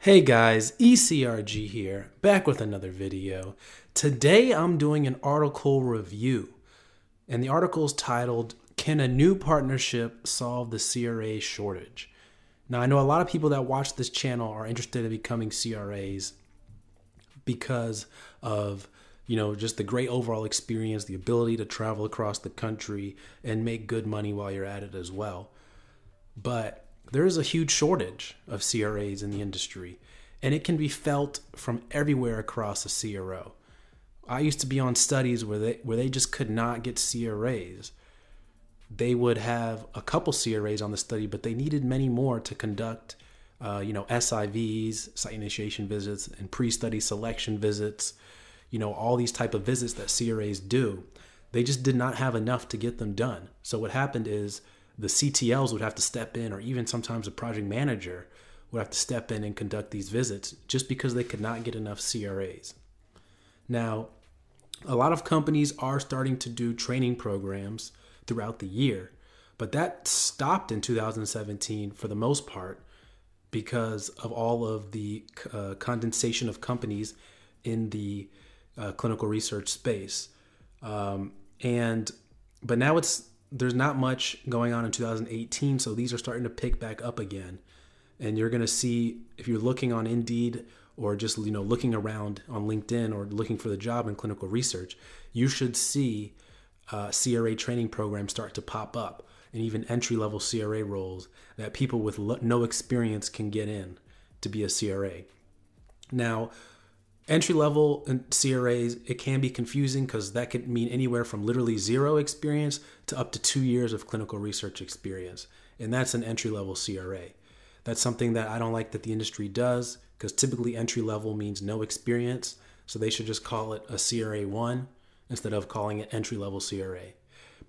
Hey guys, ECRG here, back with another video. Today I'm doing an article review, and the article is titled, Can a New Partnership Solve the CRA Shortage? Now I know a lot of people that watch this channel are interested in becoming CRAs because of, just the great overall experience, the ability to travel across the country and make good money while you're at it as well. But there is a huge shortage of CRAs in the industry, and it can be felt from everywhere across a CRO. I used to be on studies where they just could not get CRAs. They would have a couple CRAs on the study, but they needed many more to conduct, SIVs, site initiation visits, and pre-study selection visits. All these type of visits that CRAs do. They just did not have enough to get them done. So what happened is, the CTLs would have to step in, or even sometimes a project manager would have to step in and conduct these visits just because they could not get enough CRAs. Now, a lot of companies are starting to do training programs throughout the year, but that stopped in 2017 for the most part because of all of the condensation of companies in the clinical research space. But now there's not much going on in 2018, so these are starting to pick back up again. And you're going to see, if you're looking on Indeed or just looking around on LinkedIn or looking for the job in clinical research, you should see CRA training programs start to pop up, and even entry-level CRA roles that people with no experience can get in to be a CRA. Now, entry-level CRAs, it can be confusing because that could mean anywhere from literally zero experience to up to 2 years of clinical research experience. And that's an entry-level CRA. That's something that I don't like that the industry does, because typically entry-level means no experience. So they should just call it a CRA 1 instead of calling it entry-level CRA.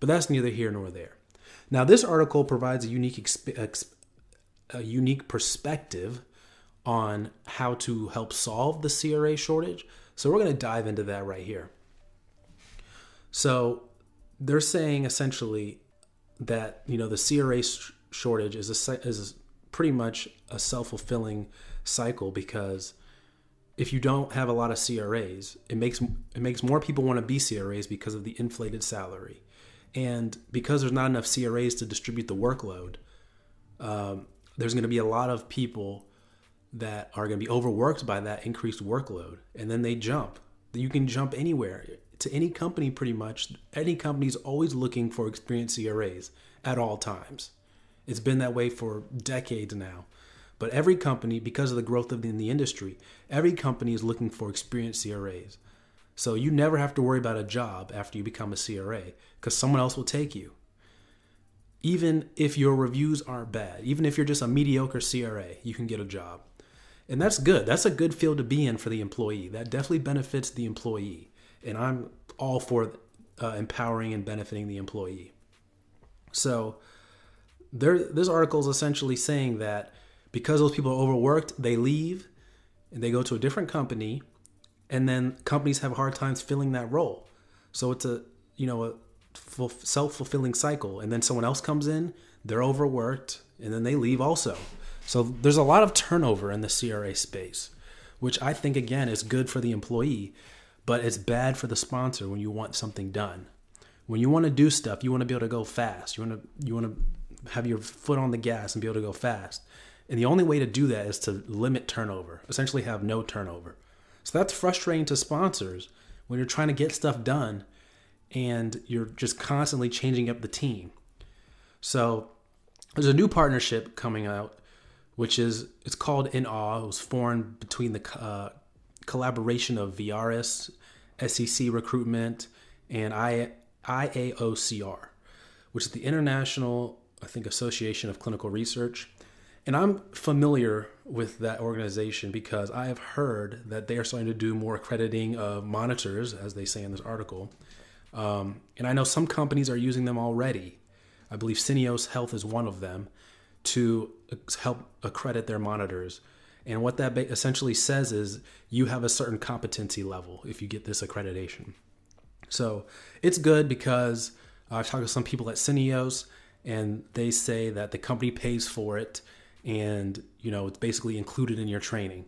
But that's neither here nor there. Now, this article provides a unique perspective on how to help solve the CRA shortage. So we're going to dive into that right here. So they're saying essentially that the CRA shortage is pretty much a self-fulfilling cycle, because if you don't have a lot of CRAs, it makes more people want to be CRAs because of the inflated salary, and because there's not enough CRAs to distribute the workload. There's going to be a lot of people that are going to be overworked by that increased workload, and then they jump. You can jump anywhere to any company pretty much. Any company is always looking for experienced CRAs at all times. It's been that way for decades now. But every company, because of the growth in the industry, every company is looking for experienced CRAs. So you never have to worry about a job after you become a CRA, because someone else will take you. Even if your reviews aren't bad, even if you're just a mediocre CRA, you can get a job. And that's good. That's a good field to be in for the employee. That definitely benefits the employee. And I'm all for empowering and benefiting the employee. So this article is essentially saying that because those people are overworked, they leave and they go to a different company, and then companies have hard times filling that role. So it's a self-fulfilling cycle. And then someone else comes in, they're overworked, and then they leave also. So there's a lot of turnover in the CRA space, which I think, again, is good for the employee, but it's bad for the sponsor when you want something done. When you want to do stuff, you want to be able to go fast. You want to have your foot on the gas and be able to go fast. And the only way to do that is to limit turnover, essentially have no turnover. So that's frustrating to sponsors when you're trying to get stuff done and you're just constantly changing up the team. So there's a new partnership coming out, which is, it's called In Awe. It was formed between the collaboration of VRS, SEC recruitment, and IAOCR, which is the International Association of Clinical Research. And I'm familiar with that organization because I have heard that they are starting to do more accrediting of monitors, as they say in this article. And I know some companies are using them already. I believe Syneos Health is one of them to help accredit their monitors. And what that essentially says is you have a certain competency level if you get this accreditation. So it's good because I've talked to some people at Syneos and they say that the company pays for it and, you know, it's basically included in your training,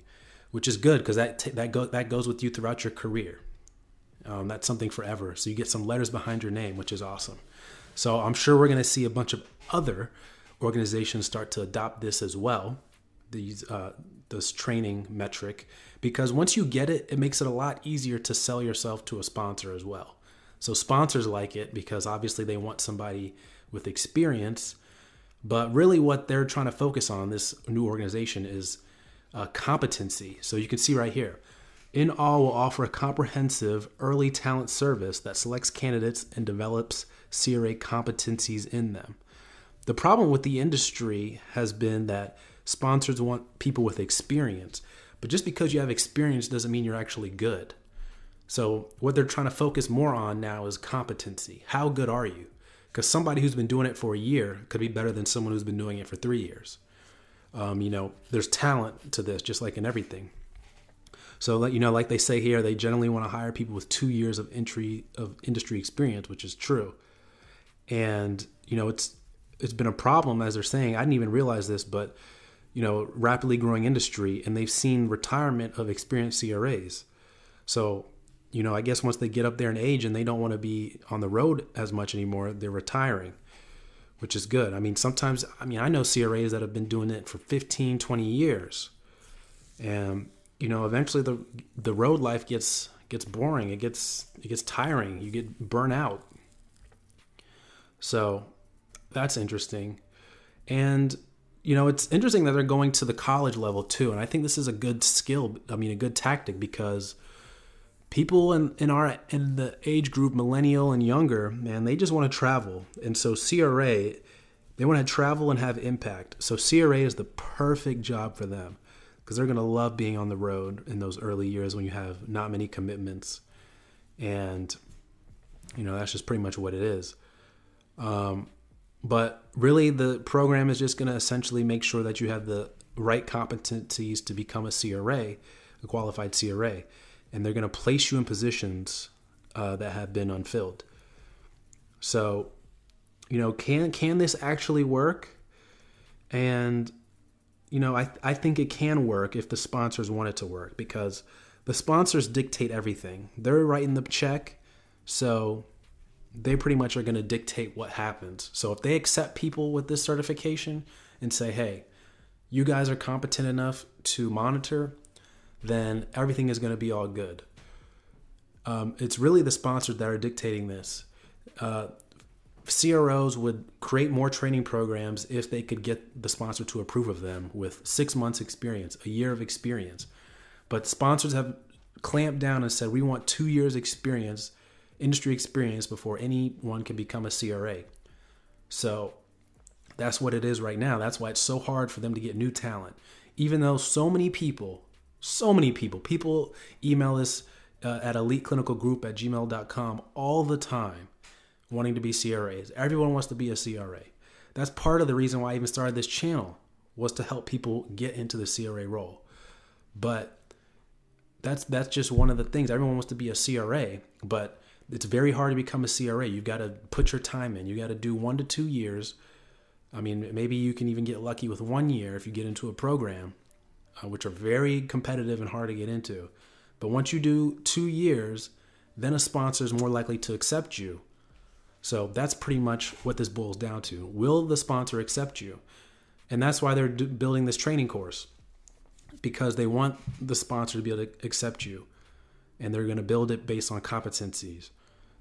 which is good because that goes with you throughout your career. That's something forever. So you get some letters behind your name, which is awesome. So I'm sure we're going to see a bunch of other organizations start to adopt this as well, this training metric, because once you get it, it makes it a lot easier to sell yourself to a sponsor as well. So sponsors like it because obviously they want somebody with experience, but really what they're trying to focus on this new organization is competency. So you can see right here, In Awe will offer a comprehensive early talent service that selects candidates and develops CRA competencies in them. The problem with the industry has been that sponsors want people with experience, but just because you have experience doesn't mean you're actually good. So what they're trying to focus more on now is competency. How good are you? Because somebody who's been doing it for a year could be better than someone who's been doing it for 3 years. There's talent to this, just like in everything. So, like they say here, they generally want to hire people with 2 years of industry experience, which is true. And, it's been a problem, as they're saying. I didn't even realize this, but, rapidly growing industry, and they've seen retirement of experienced CRAs. So, I guess once they get up there in age and they don't want to be on the road as much anymore, they're retiring, which is good. I know CRAs that have been doing it for 15, 20 years. And, eventually the road life gets boring. It gets tiring. You get burnt out. So that's interesting. And, it's interesting that they're going to the college level too. And I think this is a good skill. A good tactic, because people in the age group, millennial and younger, man, they just want to travel. And so CRA, they want to travel and have impact. So CRA is the perfect job for them, because they're going to love being on the road in those early years when you have not many commitments. And, that's just pretty much what it is. But really, the program is just going to essentially make sure that you have the right competencies to become a CRA, a qualified CRA. And they're going to place you in positions that have been unfilled. So, can this actually work? And I think it can work if the sponsors want it to work, because the sponsors dictate everything. They're writing the check, so they pretty much are going to dictate what happens. So if they accept people with this certification and say, hey, you guys are competent enough to monitor, then everything is going to be all good. It's really the sponsors that are dictating this. CROs would create more training programs if they could get the sponsor to approve of them with 6 months experience, a year of experience. But sponsors have clamped down and said, we want 2 years experience, industry experience, before anyone can become a CRA. So that's what it is right now. That's why it's so hard for them to get new talent, even though so many people email us at eliteclinicalgroup@gmail.com all the time, wanting to be CRAs. Everyone wants to be a CRA. That's part of the reason why I even started this channel, was to help people get into the CRA role. But that's just one of the things. Everyone wants to be a CRA, but it's very hard to become a CRA. You've got to put your time in. You got to do 1 to 2 years. Maybe you can even get lucky with 1 year if you get into a program, which are very competitive and hard to get into. But once you do 2 years, then a sponsor is more likely to accept you. So that's pretty much what this boils down to. Will the sponsor accept you? And that's why they're building this training course, because they want the sponsor to be able to accept you. And they're going to build it based on competencies.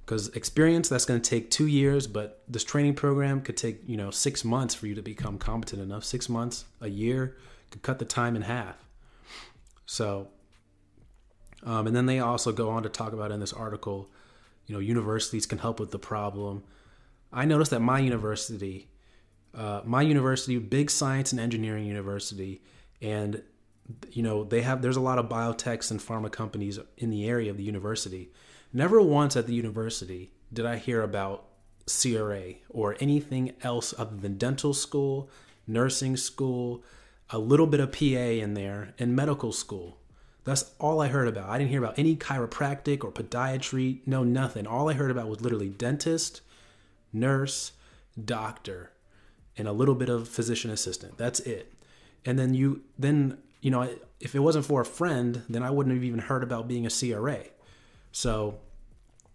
Because experience, that's going to take 2 years, but this training program could take, 6 months for you to become competent enough. 6 months, a year, could cut the time in half. So, and then they also go on to talk about in this article, universities can help with the problem. I noticed that my university, my university, big science and engineering university, and you know there's a lot of biotechs and pharma companies in the area of the university. Never once at the university did I hear about CRA or anything else other than dental school, nursing school, a little bit of PA in there, and medical school. That's all I heard about. I didn't hear about any chiropractic or podiatry, no nothing. All I heard about was literally dentist, nurse, doctor, and a little bit of physician assistant. That's it. And then you know, if it wasn't for a friend, then I wouldn't have even heard about being a CRA. So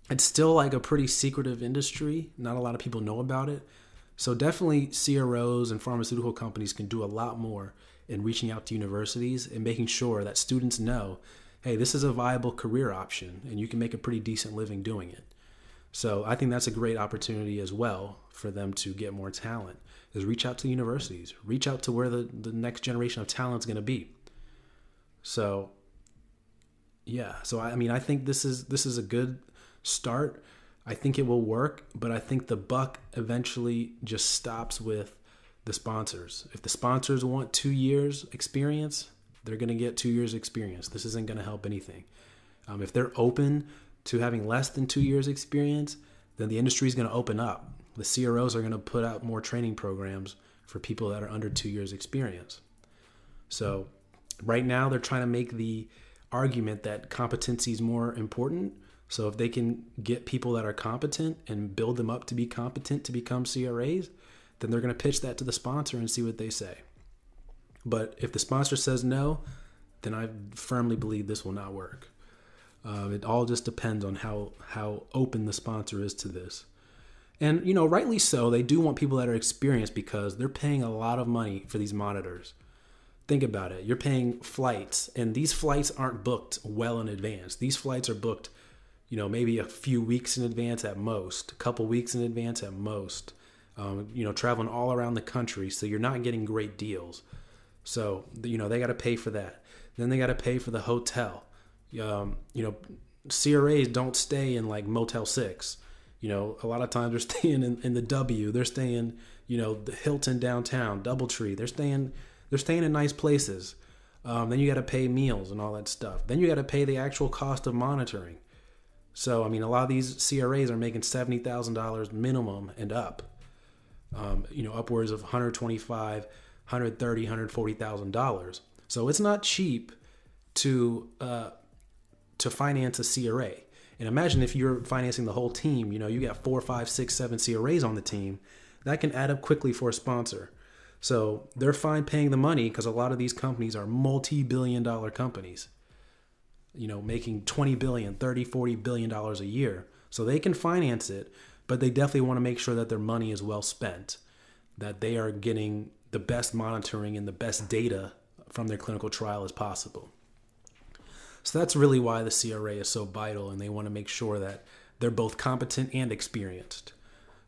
it's still like a pretty secretive industry. Not a lot of people know about it. So definitely CROs and pharmaceutical companies can do a lot more in reaching out to universities and making sure that students know, hey, this is a viable career option and you can make a pretty decent living doing it. So I think that's a great opportunity as well for them to get more talent, is reach out to universities, reach out to where the next generation of talent is going to be. So yeah, so I mean, I think this is a good start. I think it will work, but I think the buck eventually just stops with the sponsors. If the sponsors want 2 years experience, they're going to get 2 years experience. This isn't going to help anything. If they're open to having less than 2 years experience, then the industry is going to open up. The CROs are going to put out more training programs for people that are under 2 years experience. So right now they're trying to make the argument that competency is more important. So if they can get people that are competent and build them up to be competent to become CRAs, then they're going to pitch that to the sponsor and see what they say. But if the sponsor says no, then I firmly believe this will not work. It all just depends on how open the sponsor is to this. And, you know, rightly so, they do want people that are experienced because they're paying a lot of money for these monitors. Think about it. You're paying flights, and these flights aren't booked well in advance. These flights are booked, you know, maybe a few weeks in advance at most, a couple weeks in advance at most, you know, traveling all around the country. So you're not getting great deals. So, you know, they got to pay for that. Then they got to pay for the hotel. You know, CRAs don't stay in like Motel 6. You know, a lot of times they're staying in the W. They're staying, you know, the Hilton downtown, DoubleTree. They're staying in nice places. Then you got to pay meals and all that stuff. Then you got to pay the actual cost of monitoring. So, I mean, a lot of these CRAs are making $70,000 minimum and up. You know, upwards of $125,000, $130,000, $140,000. So it's not cheap to finance a CRA. And imagine if you're financing the whole team, you know, you got 4, 5, 6, 7 CRAs on the team. That can add up quickly for a sponsor. So they're fine paying the money because a lot of these companies are multi-billion-dollar companies, you know, making $20 billion, $30, $40 billion a year. So they can finance it, but they definitely want to make sure that their money is well spent, that they are getting the best monitoring and the best data from their clinical trial as possible. So that's really why the CRA is so vital, and they want to make sure that they're both competent and experienced.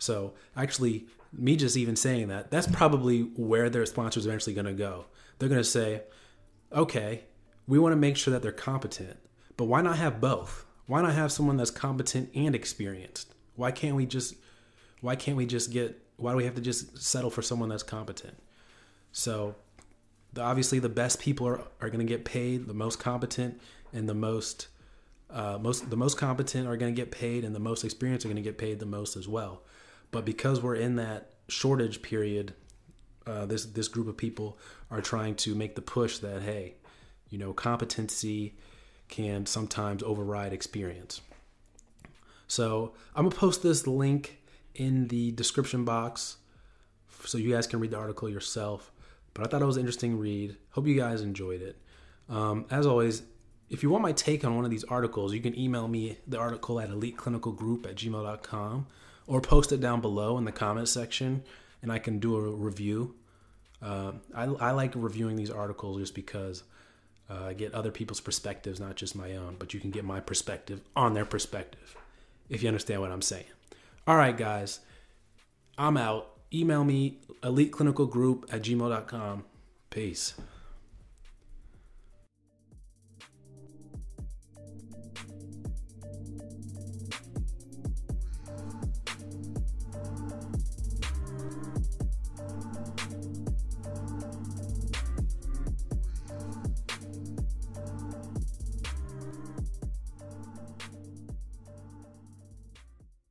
So actually, me just even saying that, that's probably where their sponsors are eventually going to go. They're going to say, okay, we want to make sure that they're competent, but why not have both? Why not have someone that's competent and experienced? Why do we have to just settle for someone that's competent? So obviously the best people are going to get paid, the most competent, and the most competent are going to get paid, and the most experienced are going to get paid the most as well. But because we're in that shortage period, this group of people are trying to make the push that, hey, you know, competency can sometimes override experience. So I'm going to post this link in the description box so you guys can read the article yourself. But I thought it was an interesting read. Hope you guys enjoyed it. As always, if you want my take on one of these articles, you can email me the article at eliteclinicalgroup@gmail.com or post it down below in the comments section, and I can do a review. I like reviewing these articles just because I get other people's perspectives, not just my own, but you can get my perspective on their perspective, if you understand what I'm saying. All right, guys, I'm out. Email me, eliteclinicalgroup@gmail.com. Peace.